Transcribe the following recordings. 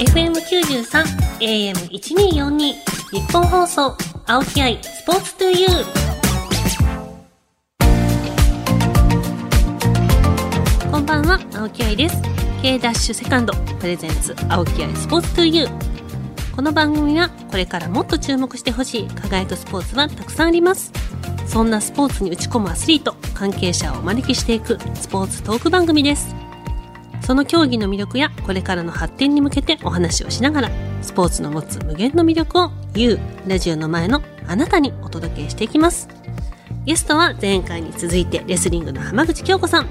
FM93 AM1242 日本放送青木愛スポーツ to you。 こんばんは、青木愛です。 K-2 セカンドプレゼンツ青木愛スポーツ to you。 この番組はこれからもっと注目してほしい輝くスポーツはたくさんあります。そんなスポーツに打ち込むアスリート関係者をお招きしていくスポーツトーク番組です。その競技の魅力やこれからの発展に向けてお話をしながら、スポーツの持つ無限の魅力をYouラジオの前のあなたにお届けしていきます。ゲストは前回に続いてレスリングの浜口京子さん。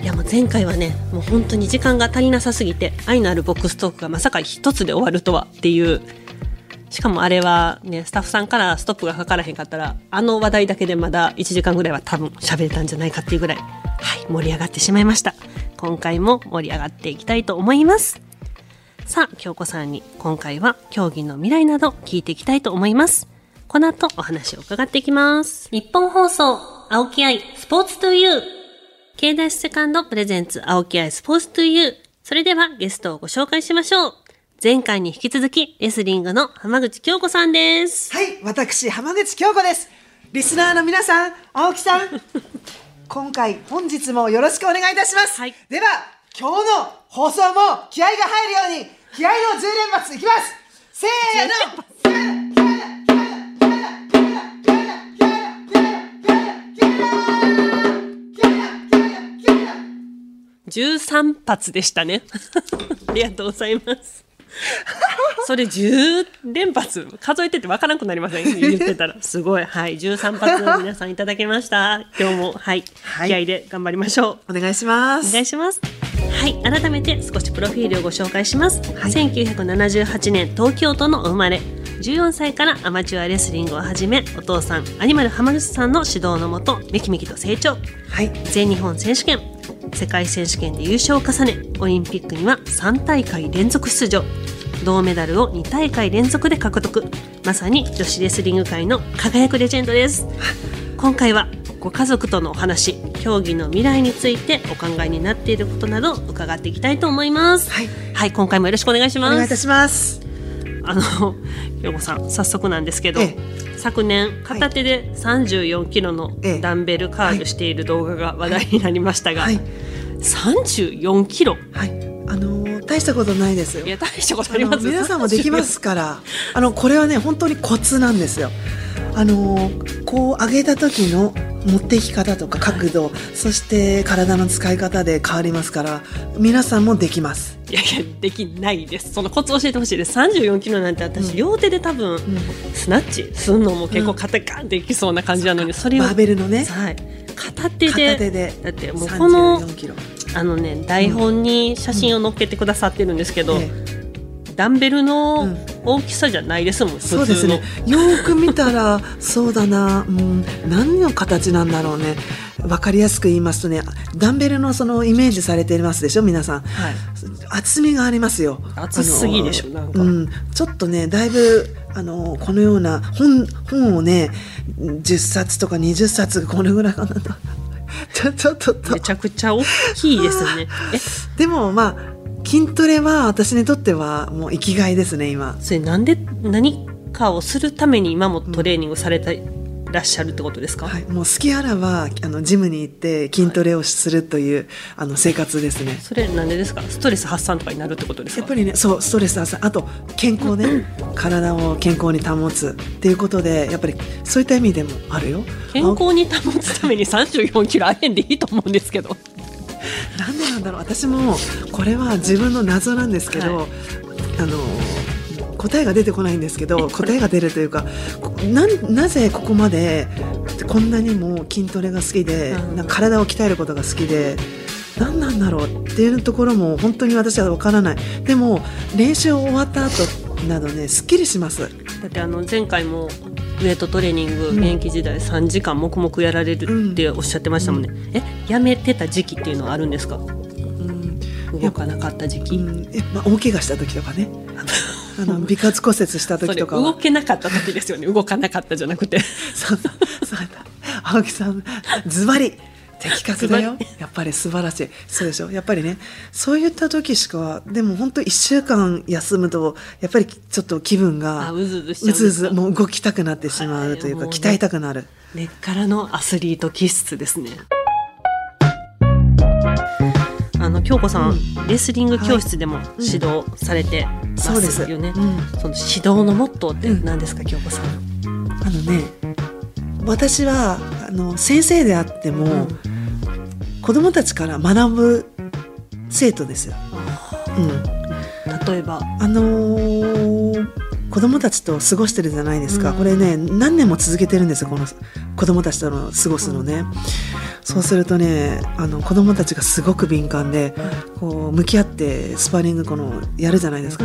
いやもう前回はね、もう本当に時間が足りなさすぎて、愛のあるボックストークがまさか一つで終わるとはっていう。しかもあれはね、スタッフさんからストップがかからへんかったら、あの話題だけでまだ1時間ぐらいは多分喋れたんじゃないかっていうぐらい、はい、盛り上がってしまいました。今回も盛り上がっていきたいと思います。さあ、京子さんに今回は競技の未来など聞いていきたいと思います。この後お話を伺っていきます。日本放送、青木愛、スポーツトゥユー。K-2 セカンドプレゼンツ、青木愛、スポーツトゥユー。それではゲストをご紹介しましょう。前回に引き続き、レスリングの浜口京子さんです。はい、私、浜口京子です。リスナーの皆さん、青木さん。今回、本日もよろしくお願いいたします。はい、では、今日の放送も気合が入るように、気合の10連発いきます。せーの、13発でしたね。ありがとうございます。それ10連発数えててわからなくなりません、言ってたら。すごい、はい、13発を皆さんいただきました。今日も、はいはい、気合で頑張りましょう。お願いします。お願いします。はい、改めて少しプロフィールをご紹介します、はい、1978年東京都のお生まれ。14歳からアマチュアレスリングを始め、お父さんアニマル浜口さんの指導のもとめきめきと成長、はい、全日本選手権、世界選手権で優勝を重ね、オリンピックには3大会連続出場、銅メダルを2大会連続で獲得。まさに女子レスリング界の輝くレジェンドです。今回はご家族とのお話、競技の未来についてお考えになっていることなど伺っていきたいと思います、はいはい、今回もよろしくお願いします。お願いいたします。京子さん、早速なんですけど、昨年片手で34キロのダンベルカールしている動画が話題になりましたが、34キロ、はい、大したことないですよ。いや、大したことあります。皆さんもできますから。これはね、本当にコツなんですよ。こう上げた時の持っていき方とか角度、はい、そして体の使い方で変わりますから、皆さんもできます。いやいや、できないです。そのコツ教えてほしいです。34キロなんて私、両手で多分、スナッチするのも結構肩ガンっていきそうな感じなのに、それをバーベルのね、はい、片手でだってもうこの34キロ、ね、台本に写真を載っけてくださってるんですけど、ダンベルの大きさじゃないですもん、そうですね。よく見たらそうだな、何の形なんだろうね。分かりやすく言いますとね、ダンベルのそのイメージされていますでしょ皆さん、はい、厚みがありますよ。厚すぎでしょなんか、ちょっとね、だいぶこのような本をね、10冊とか20冊これぐらいかなとちょっとめちゃくちゃ大きいですね。でもまあ、筋トレは私にとってはもう生きがいですね今。それなんで、何かをするために今もトレーニングされたり、らっしゃるってことですか？はい、もう好きあらばジムに行って筋トレをするという、はい、生活ですね。それなんでですか？ストレス発散とかになるってことですか？やっぱりね、そう、ストレス発散、あと健康ね体を健康に保つっていうことで、やっぱりそういった意味でもあるよ。健康に保つために34キロあれんでいいと思うんですけどなんでなんだろう。私もこれは自分の謎なんですけど、はい、答えが出てこないんですけど、答えが出るというか、 なぜここまでこんなにも筋トレが好きで、なんか体を鍛えることが好きで、何なんだろうっていうところも本当に私は分からない。でも練習終わった後などね、すっきりします。だって前回もウエイトトレーニング、現役時代3時間黙々やられるっておっしゃってましたもんね、やめてた時期っていうのはあるんですか？動かなかった時期、大怪我した時とかね微活骨折した時とかは動けなかった時ですよね動かなかったじゃなくてそうだ、青木さんズバリ的確だよやっぱり素晴らしい。そうでしょ、やっぱりね、そういった時しか、でも本当1週間休むとやっぱりちょっと気分がうずうずもう動きたくなってしまうというか、鍛えたくなる、根っからのアスリート気質ですね。京子さん、レスリング教室でも指導されてますよね。その指導のモットーって何ですか、京子さん。私は先生であっても、子どもたちから学ぶ生徒ですよ。例えば子どもたちと過ごしてるじゃないですか、これね何年も続けてるんですよ、この子どもたちとの過ごすのね、そうするとね子どもたちがすごく敏感で、こう向き合ってスパーリングやるじゃないですか、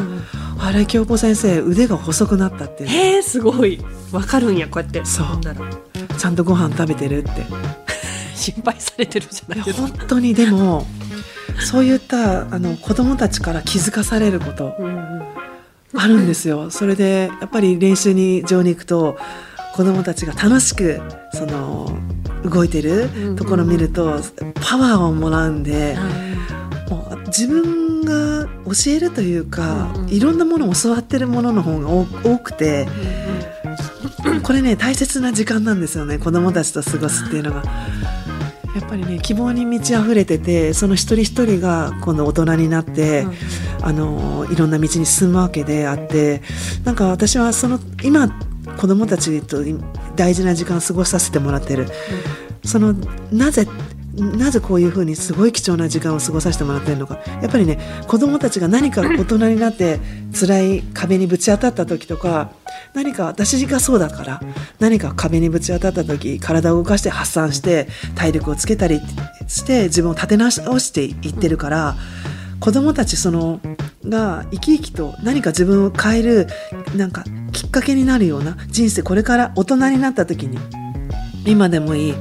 あれ京子先生腕が細くなったっていう。へー、すごいわかるんや、こうやって。そう、ちゃんとご飯食べてるって心配されてるじゃないですか。本当にでもそういった子どもたちから気づかされることあるんですよ。それでやっぱり練習場に行くと子どもたちが楽しく動いてるところを見るとパワーをもらうんで、もう自分が教えるというか、いろんなものを教わってるものの方が多くて、これね大切な時間なんですよね、子どもたちと過ごすっていうのが。やっぱりね、希望に満ち溢れてて、その一人一人が今度大人になって、いろんな道に進むわけであって、なんか私は今子どもたちと大事な時間を過ごさせてもらってる、なぜこういうふうにすごい貴重な時間を過ごさせてもらってるのか。やっぱりね、子どもたちが何か大人になって辛い壁にぶち当たった時とか、何か私がそうだから、何か壁にぶち当たった時体を動かして発散して体力をつけたりして自分を立て直していってるから、子どもたちが生き生きと何か自分を変えるなんかきっかけになるような人生、これから大人になった時に今でもいい、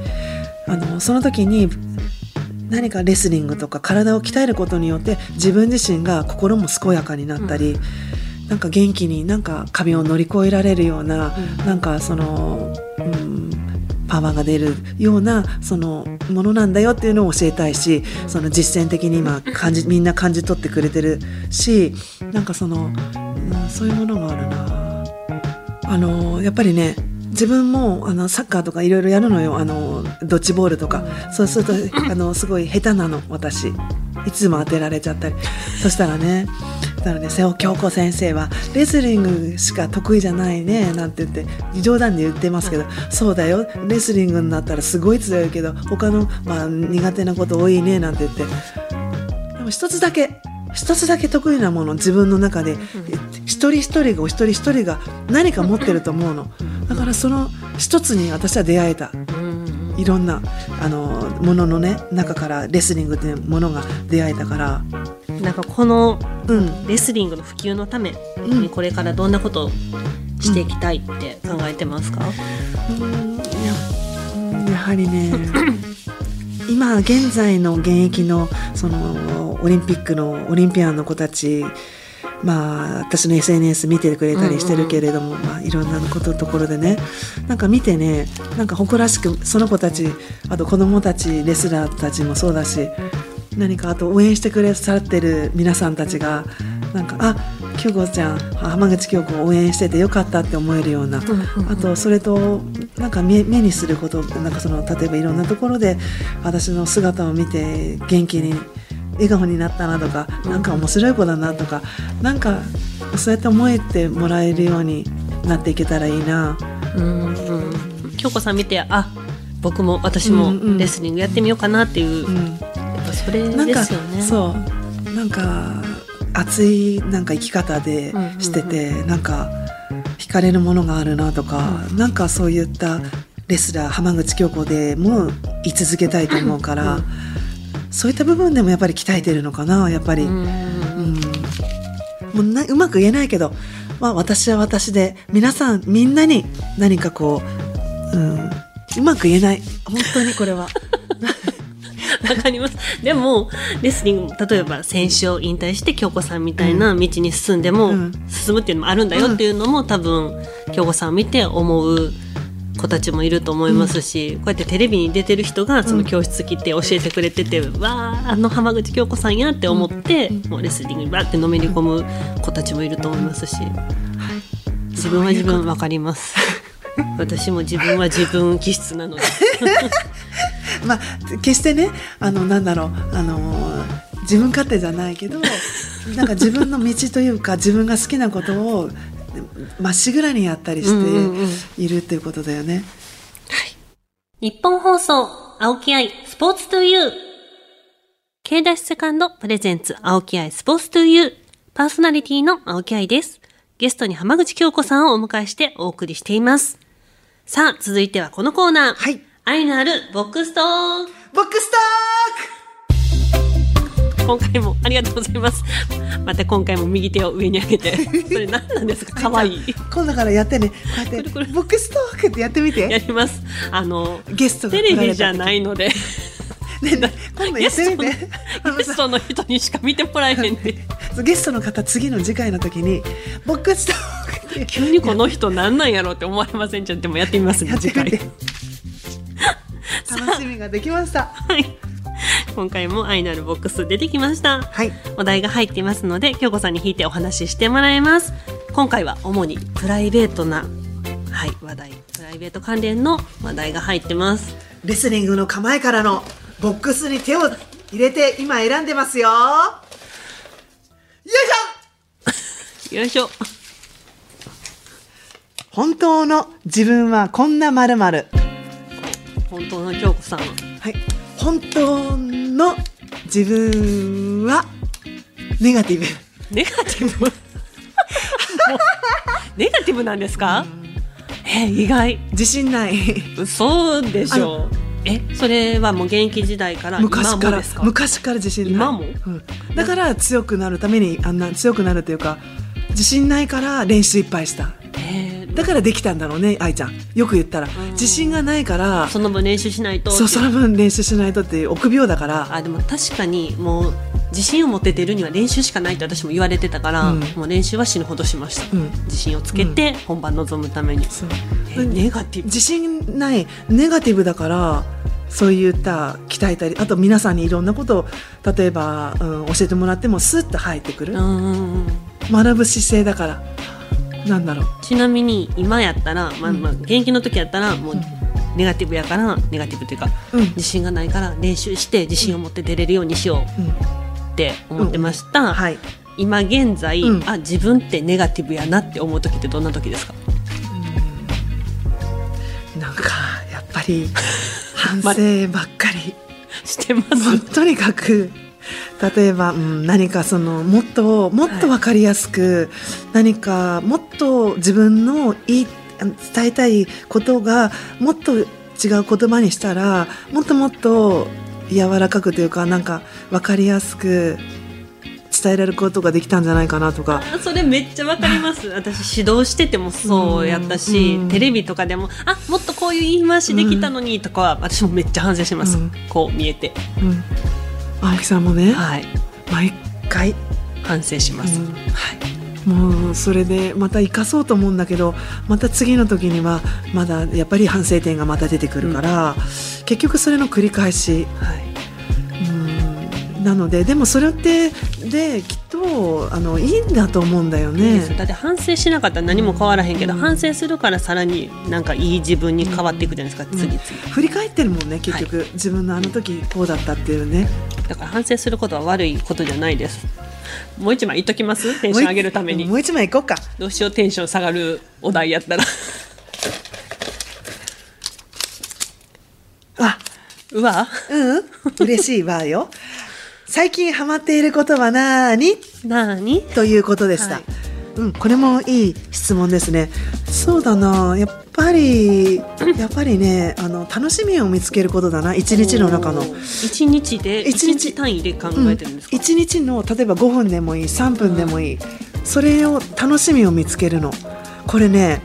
その時に何かレスリングとか体を鍛えることによって自分自身が心も健やかになったり、なんか元気になんか壁を乗り越えられるような、なんかパワーが出るようなそのものなんだよっていうのを教えたいし、その実践的に今みんな感じ取ってくれてるし、なんかそういうものがあるな。やっぱりね、自分もサッカーとかいろいろやるのよ、ドッジボールとか。そうするとすごい下手なの、私いつも当てられちゃったりそしたらね、瀬尾京子先生はレスリングしか得意じゃないねなんて言って冗談で言ってますけど、そうだよ、レスリングになったらすごい強いけど他の、苦手なこと多いねなんて言って、でも一つだけ得意なもの、自分の中で一人一人が何か持ってると思うのだから、その一つに私は出会えた。いろんなもののね中からレスリングというものが出会えたから、なんかこのレスリングの普及のためにこれからどんなことをしていきたいって考えてますか？やはりね今現在の現役のオリンピアンの子たち、私の SNS 見てくれたりしてるけれども、いろんなところでね、なんか見てね、なんか誇らしく、その子たち、あと子どもたち、レスラーたちもそうだし、何かあと応援してくれさってる皆さんたちが、なんか京子ちゃん、浜口京子を応援しててよかったって思えるような、あとそれとなんか目にすること、なんか例えばいろんなところで私の姿を見て元気に笑顔になったなとか、なんか面白い子だなとか、なんかそうやって思えてもらえるようになっていけたらいいな。京子さん見て、私もレスリングやってみようかなっていう、やっぱそれですよね。そう、なんか熱いなんか生き方でしてて、なんか惹かれるものがあるなとか、なんかそういったレスラー浜口京子でも居続けたいと思うから。そういった部分でもやっぱり鍛えてるのかな、やっぱり。うまく言えないけど、私は私で皆さんみんなに何かうまく言えない、本当にこれは。わかります。でもレスリング、例えば選手を引退して京子さんみたいな道に進んでも、進むっていうのもあるんだよっていうのも、多分京子さんを見て思う。子たちもいると思いますし、こうやってテレビに出てる人がその教室来て教えてくれてて、わー、あの浜口京子さんやって思ってもうレスリングにバーってのめり込む子たちもいると思いますし、自分は自分分かります。私も自分は自分気質なのでまあ決してね、なんだろう、自分勝手じゃないけどなんか自分の道というか自分が好きなことをまっしぐらにやったりしているということだよね、うんうんうん、はい、日本放送青木愛スポーツトゥユー K-2 セカンドプレゼンツ青木愛スポーツトゥユー、パーソナリティの青木愛です。ゲストに浜口京子さんをお迎えしてお送りしています。さあ続いてはこのコーナー、はい、愛のあるボックストーク、ボックストーク、今回もありがとうございます。また今回も右手を上に上げて、それ何なんですか、かわいい。今度からやってね、こうやってくるくるボックストークってやってみて。やります。ゲストが来られた時、テレビじゃないのでね、今度やってみて。ゲストの人にしか見てもらえへんでゲストの方、次の次回の時にボックストークって急にこの人なんなんやろうって思われませんじゃん。でもやってみますね、次回楽しみができました。はい、今回も愛のあるボックス出てきました、はい、お題が入っていますので京子さんに引いてお話ししてもらいます。今回は主にプライベートな、はい、話題、プライベート関連の話題が入ってます。レスリングの構えからのボックスに手を入れて今選んでますよ。よいしょよいしょ。本当の自分はこんな〇〇。本当の京子さん、はい、本当の自分はネガティブ。ネガティブネガティブなんですか？意外。自信ないそうでしょう。それはもう現役時代から昔からですか？昔から自信ない。今も、うん、だから強くなるために、強くなるというか自信ないから練習いっぱいした。だからできたんだろうね、愛ちゃん。よく言ったら自信がないからその分練習しないと。そう、その分練習しないとっていう臆病だから。あ、でも確かにもう自信を持ててるには練習しかないって私も言われてたから、うん、もう練習は死ぬほどしました、うん、自信をつけて本番臨むために、うん、そう、ネガティブ、自信ない、ネガティブだからそういった鍛えたり、あと皆さんにいろんなことを例えば、教えてもらってもスッと入ってくる、うん、学ぶ姿勢だから。なんだろう、ちなみに今やったら、現役の時やったらもうネガティブやから、ネガティブというか、うん、自信がないから練習して自信を持って出れるようにしようって思ってました、うんうん、はい、今現在、うん、あ、自分ってネガティブやなって思う時ってどんな時ですか？なんかやっぱり反省ばっかりしてます。とにかく例えば、何かそのもっと分かりやすく、はい、何かもっと自分の伝えたいことがもっと違う言葉にしたらもっともっと柔らかくというか、なんか分かりやすく伝えられることができたんじゃないかなとか。それめっちゃわかります。私指導しててもそうやったし、テレビとかでももっとこういう言い回しできたのにとかは私もめっちゃ反省します、こう見えて、青木さんもね、はい、毎回反省します、はい、もうそれでまた生かそうと思うんだけど、また次の時にはまだやっぱり反省点がまた出てくるから、結局それの繰り返し、はい、なので、でもそれってできっといいんだと思うんだよね。いいです。だって反省しなかったら何も変わらへんけど、反省するからさらになんかいい自分に変わっていくじゃないですか、次々振り返ってるもんね、結局、はい、自分のあの時こうだったっていうね。だから反省することは悪いことじゃないです。もう一枚いっときます、テンション上げるために。もう一枚いこうか。どうしよう、テンション下がるお題やったらうわ、嬉しいわよ。最近ハマっていることは何ということでした、はい、これもいい質問ですね。そうだな、やっぱりね、楽しみを見つけることだな、一日の中の。一日で1日単位で考えてるんですか？一日の例えば5分でもいい、3分でもいい、それを楽しみを見つけるの。これね、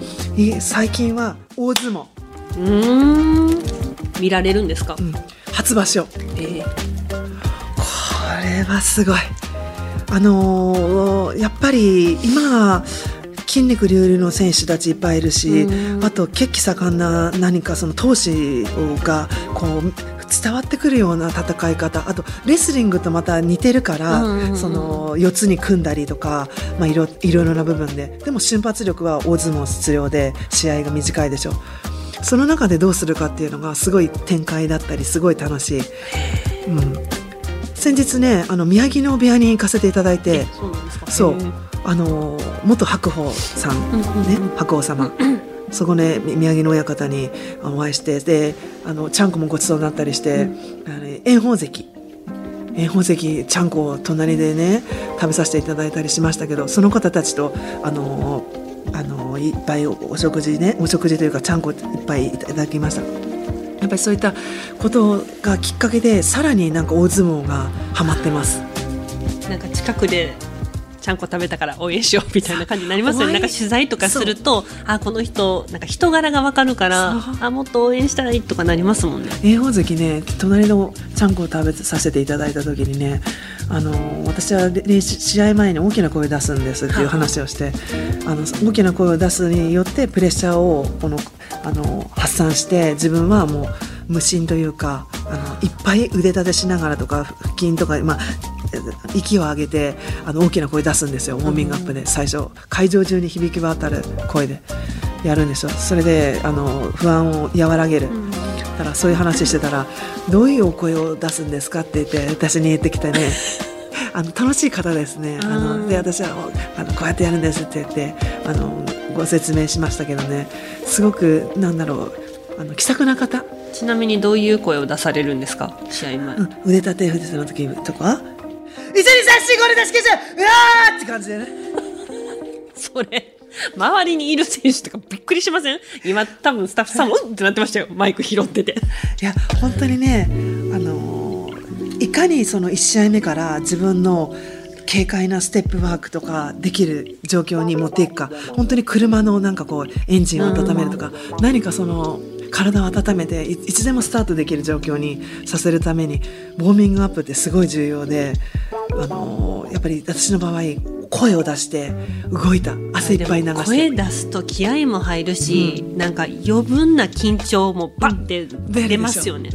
最近は大相撲。見られるんですか？初場所、これはすごい。やっぱり今筋肉隆々の選手たちいっぱいいるし、あと血気盛んな何かその闘志がこう伝わってくるような戦い方、あとレスリングとまた似てるから、その四つに組んだりとか、まあ、いろいろな部分で、でも瞬発力は大相撲出場で試合が短いでしょ。その中でどうするかっていうのがすごい展開だったりすごい楽しい、先日ね宮城野部屋に行かせていただいて、そう、元白鵬さん、白鵬様、そこね宮城野親方にお会いして、でちゃんこもごちそうになったりして、炎鵬関ちゃんこを隣でね食べさせていただいたりしましたけど、その方たちといっぱいお食事というかちゃんこいっぱいいただきました。やっぱりそういったことがきっかけでさらになんか大相撲がハマってます。なんか近くでちゃんこ食べたから応援しようみたいな感じになりますよね。なんか取材とかすると、あ、この人なんか人柄が分かるから、あ、もっと応援したいとかなりますもんね。炎鵬関ね、隣のちゃんこを食べさせていただいた時にね、私は試合前に大きな声を出すんですっていう話をして、大きな声を出すによってプレッシャーを発散して、自分はもう無心というか、いっぱい腕立てしながらとか腹筋とか、まあ、息を上げて大きな声出すんですよ。ウォーミングアップで最初会場中に響き渡る声でやるんですよ。それで不安を和らげる、だからそういう話してたら、どういうお声を出すんですかって言って私に言ってきてね楽しい方ですね。で私はこうやってやるんですって言ってご説明しましたけどね、すごくなんだろう気さくな方。ちなみにどういう声を出されるんですか、試合前。腕立ての時とか1、2、3、4、5、6、7、8、9、10、うわーって感じでねそれ周りにいる選手とかびっくりしません？今多分スタッフさんもうんってなってましたよ、マイク拾ってて。いや本当にね、いかにその1試合目から自分の軽快なステップワークとかできる状況に持っていくか。本当に車のなんかこうエンジンを温めるとか、何かその体を温めていつでもスタートできる状況にさせるためにウォーミングアップってすごい重要で、やっぱり私の場合声を出して動いた、汗いっぱい流して、声出すと気合も入るし、なんか余分な緊張もバンって出ますよね、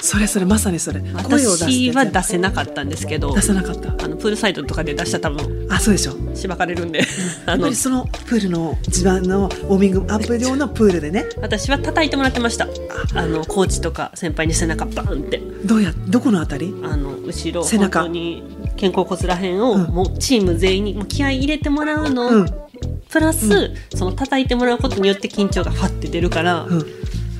それまさにそれ。私は出せなかったんですけど、出せなかったプールサイドとかで出したら多分そうでしょ、しばかれるんでやっぱりそのプールの地盤のウォーミングアップ用のプールでね、私は叩いてもらってました。コーチとか先輩に背中バンって。どこのあたり？後ろ背中に肩甲骨らへんをもうチーム全員にもう気合い入れてもらうの、プラス、その叩いてもらうことによって緊張がファって出るから、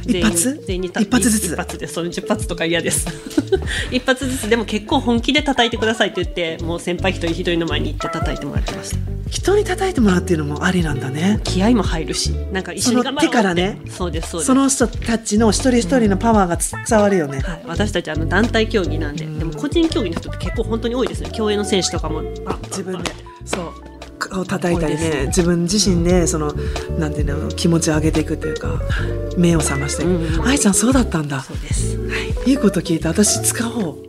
一発ずつ一発でその10発とか嫌です一発ずつでも結構本気で叩いてくださいって言って、もう先輩一人の前に行って叩いてもらってました。人に叩いてもらうっていうのもありなんだね。気合も入るし、なんか一緒に頑張ろうって、その手からね、そうですその人たちの一人一人のパワーが伝わるよね、私たち団体競技なんで、でも個人競技の人って結構本当に多いですね。競泳の選手とかも自分でそう叩いたりね、自分自身でそのなんていうの気持ちを上げていくというか、目を覚まして、愛ちゃんそうだったんだ。そうです、いいこと聞いた。私使おう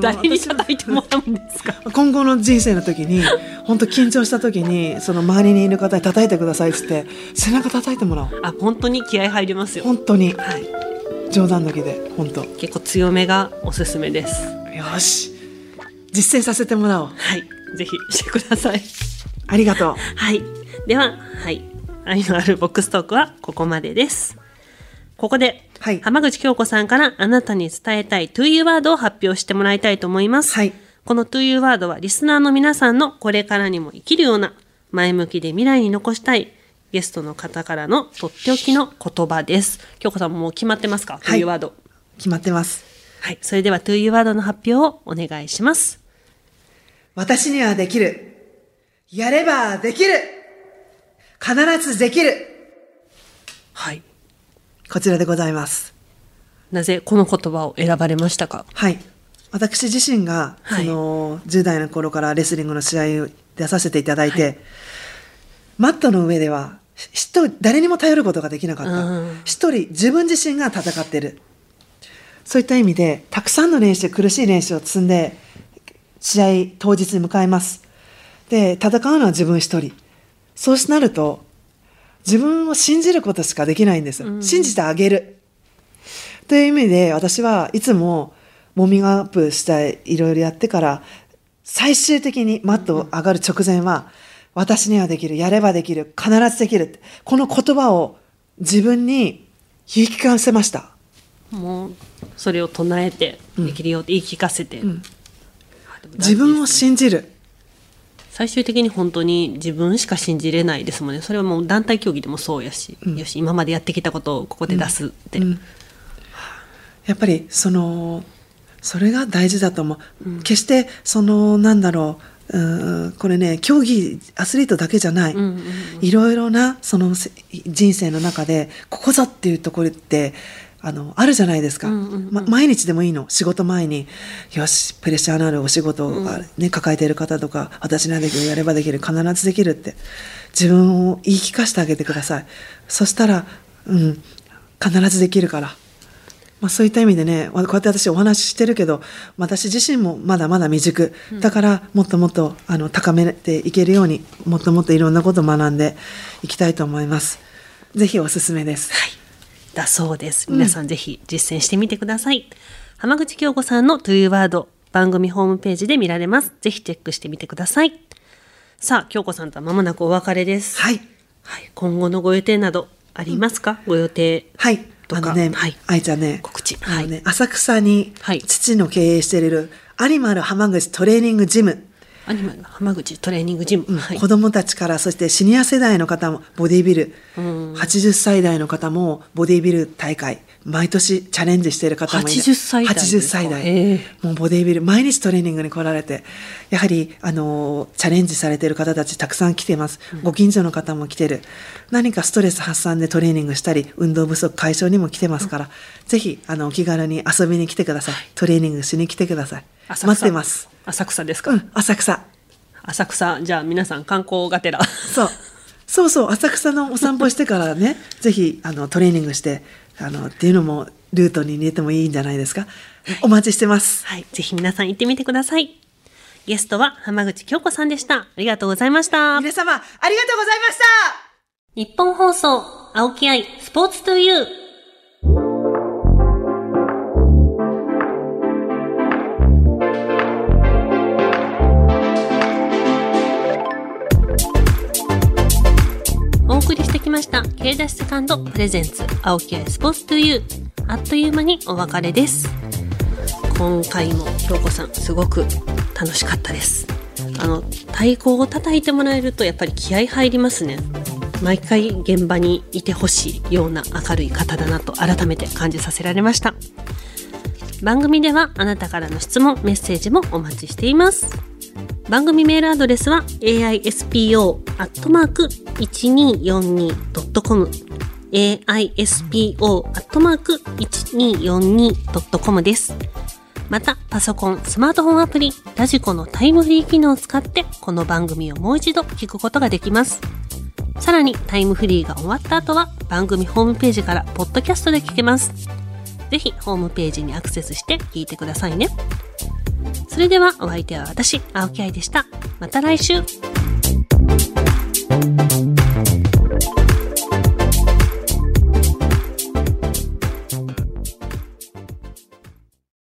誰に叩いてもらうんですか今後の人生の時に本当緊張した時にその周りにいる方に叩いてくださいって言って背中叩いてもらおう。本当に気合入りますよ、本当に、冗談抜きで本当結構強めがおすすめです。よし、実践させてもらおう。ぜひしてください。ありがとうでは、愛のあるボックストークはここまでです。ここで、浜口京子さんからあなたに伝えたい TOYOU ワードを発表してもらいたいと思います、この TOYOU ワードはリスナーの皆さんのこれからにも生きるような前向きで未来に残したいゲストの方からのとっておきの言葉です。京子さんもう決まってますか、TOYOU ワード。決まってます、それでは TOYOU ワードの発表をお願いします。私にはできる、やればできる、必ずできる。こちらでございます。なぜこの言葉を選ばれましたか？私自身が、10代の頃からレスリングの試合を出させていただいて、マットの上では誰にも頼ることができなかった。一人自分自身が戦っている。そういった意味でたくさんの練習、苦しい練習を積んで試合当日に迎えます。で、戦うのは自分一人。そうなると自分を信じることしかできないんです、うん、信じてあげるという意味で私はいつもウォーミングアップしていろいろやってから最終的にマット上がる直前は、私にはできる、やればできる、必ずできるってこの言葉を自分に言い聞かせました。もうそれを唱えてできるよって言い聞かせて、うんうん、自分を信じる。最終的に本当に自分しか信じれないですもんね。それはもう団体競技でもそうやし、うん、よし今までやってきたことをここで出すって、うんうん、やっぱりそれが大事だと思う、うん、決してなんだろう、これね競技アスリートだけじゃない、うんうんうん、いろいろな人生の中でここぞっていうところってあるじゃないですか、うんうんうん、毎日でもいいの。仕事前によしプレッシャーのあるお仕事を、ねうん、抱えている方とか、私ならできる、やればできる、必ずできるって自分を言い聞かせてあげてください。そしたら、うん、必ずできるから、まあ、そういった意味でね、こうやって私お話ししてるけど私自身もまだまだ未熟だから、もっともっと高めていけるように、もっともっといろんなことを学んでいきたいと思います。ぜひおすすめです、はいだそうです。皆さんぜひ実践してみてください。うん、浜口京子さんのトゥーワード、番組ホームページで見られます。ぜひチェックしてみてください。さあ、京子さんとはまもなくお別れです。はい。はい、今後のご予定などありますか、うん、ご予定とか。はい。ね、はい、愛ちゃんね、告知。はい、浅草に父の経営しているアニマル浜口トレーニングジム。アニマル浜口トレーニングジム、うんはい、子どもたちからそしてシニア世代の方もボディビル、うん、80歳代の方もボディビル大会毎年チャレンジしている方もいる。80歳代、もうボディビル毎日トレーニングに来られて、やはりチャレンジされている方たちたくさん来ています、うん、ご近所の方も来てる。何かストレス発散でトレーニングしたり運動不足解消にも来てますから、うん、ぜひお気軽に遊びに来てください。トレーニングしに来てください。待ってます。浅草ですか、うん、浅草じゃあ皆さん観光がてらそう浅草のお散歩してからねぜひトレーニングしてっていうのもルートに入れてもいいんじゃないですか、はい、お待ちしてます、はい、ぜひ皆さん行ってみてください。ゲストは浜口京子さんでした。ありがとうございました。皆様ありがとうございました。日本放送青木愛スポーツトゥーユー。お送りしてきました K-2 セカンドプレゼンツ青木愛スポーツトゥーユー、あっという間にお別れです。今回も京子さんすごく楽しかったです。太鼓を叩いてもらえるとやっぱり気合入りますね。毎回現場にいてほしいような明るい方だなと改めて感じさせられました。番組ではあなたからの質問メッセージもお待ちしています。番組メールアドレスは aispo@1242.com aispo@1242.com です。またパソコン、スマートフォンアプリ、ラジコのタイムフリー機能を使ってこの番組をもう一度聞くことができます。さらにタイムフリーが終わった後は番組ホームページからポッドキャストで聞けます。ぜひホームページにアクセスして聞いてくださいね。それではお相手は私、青木愛でした。また来週。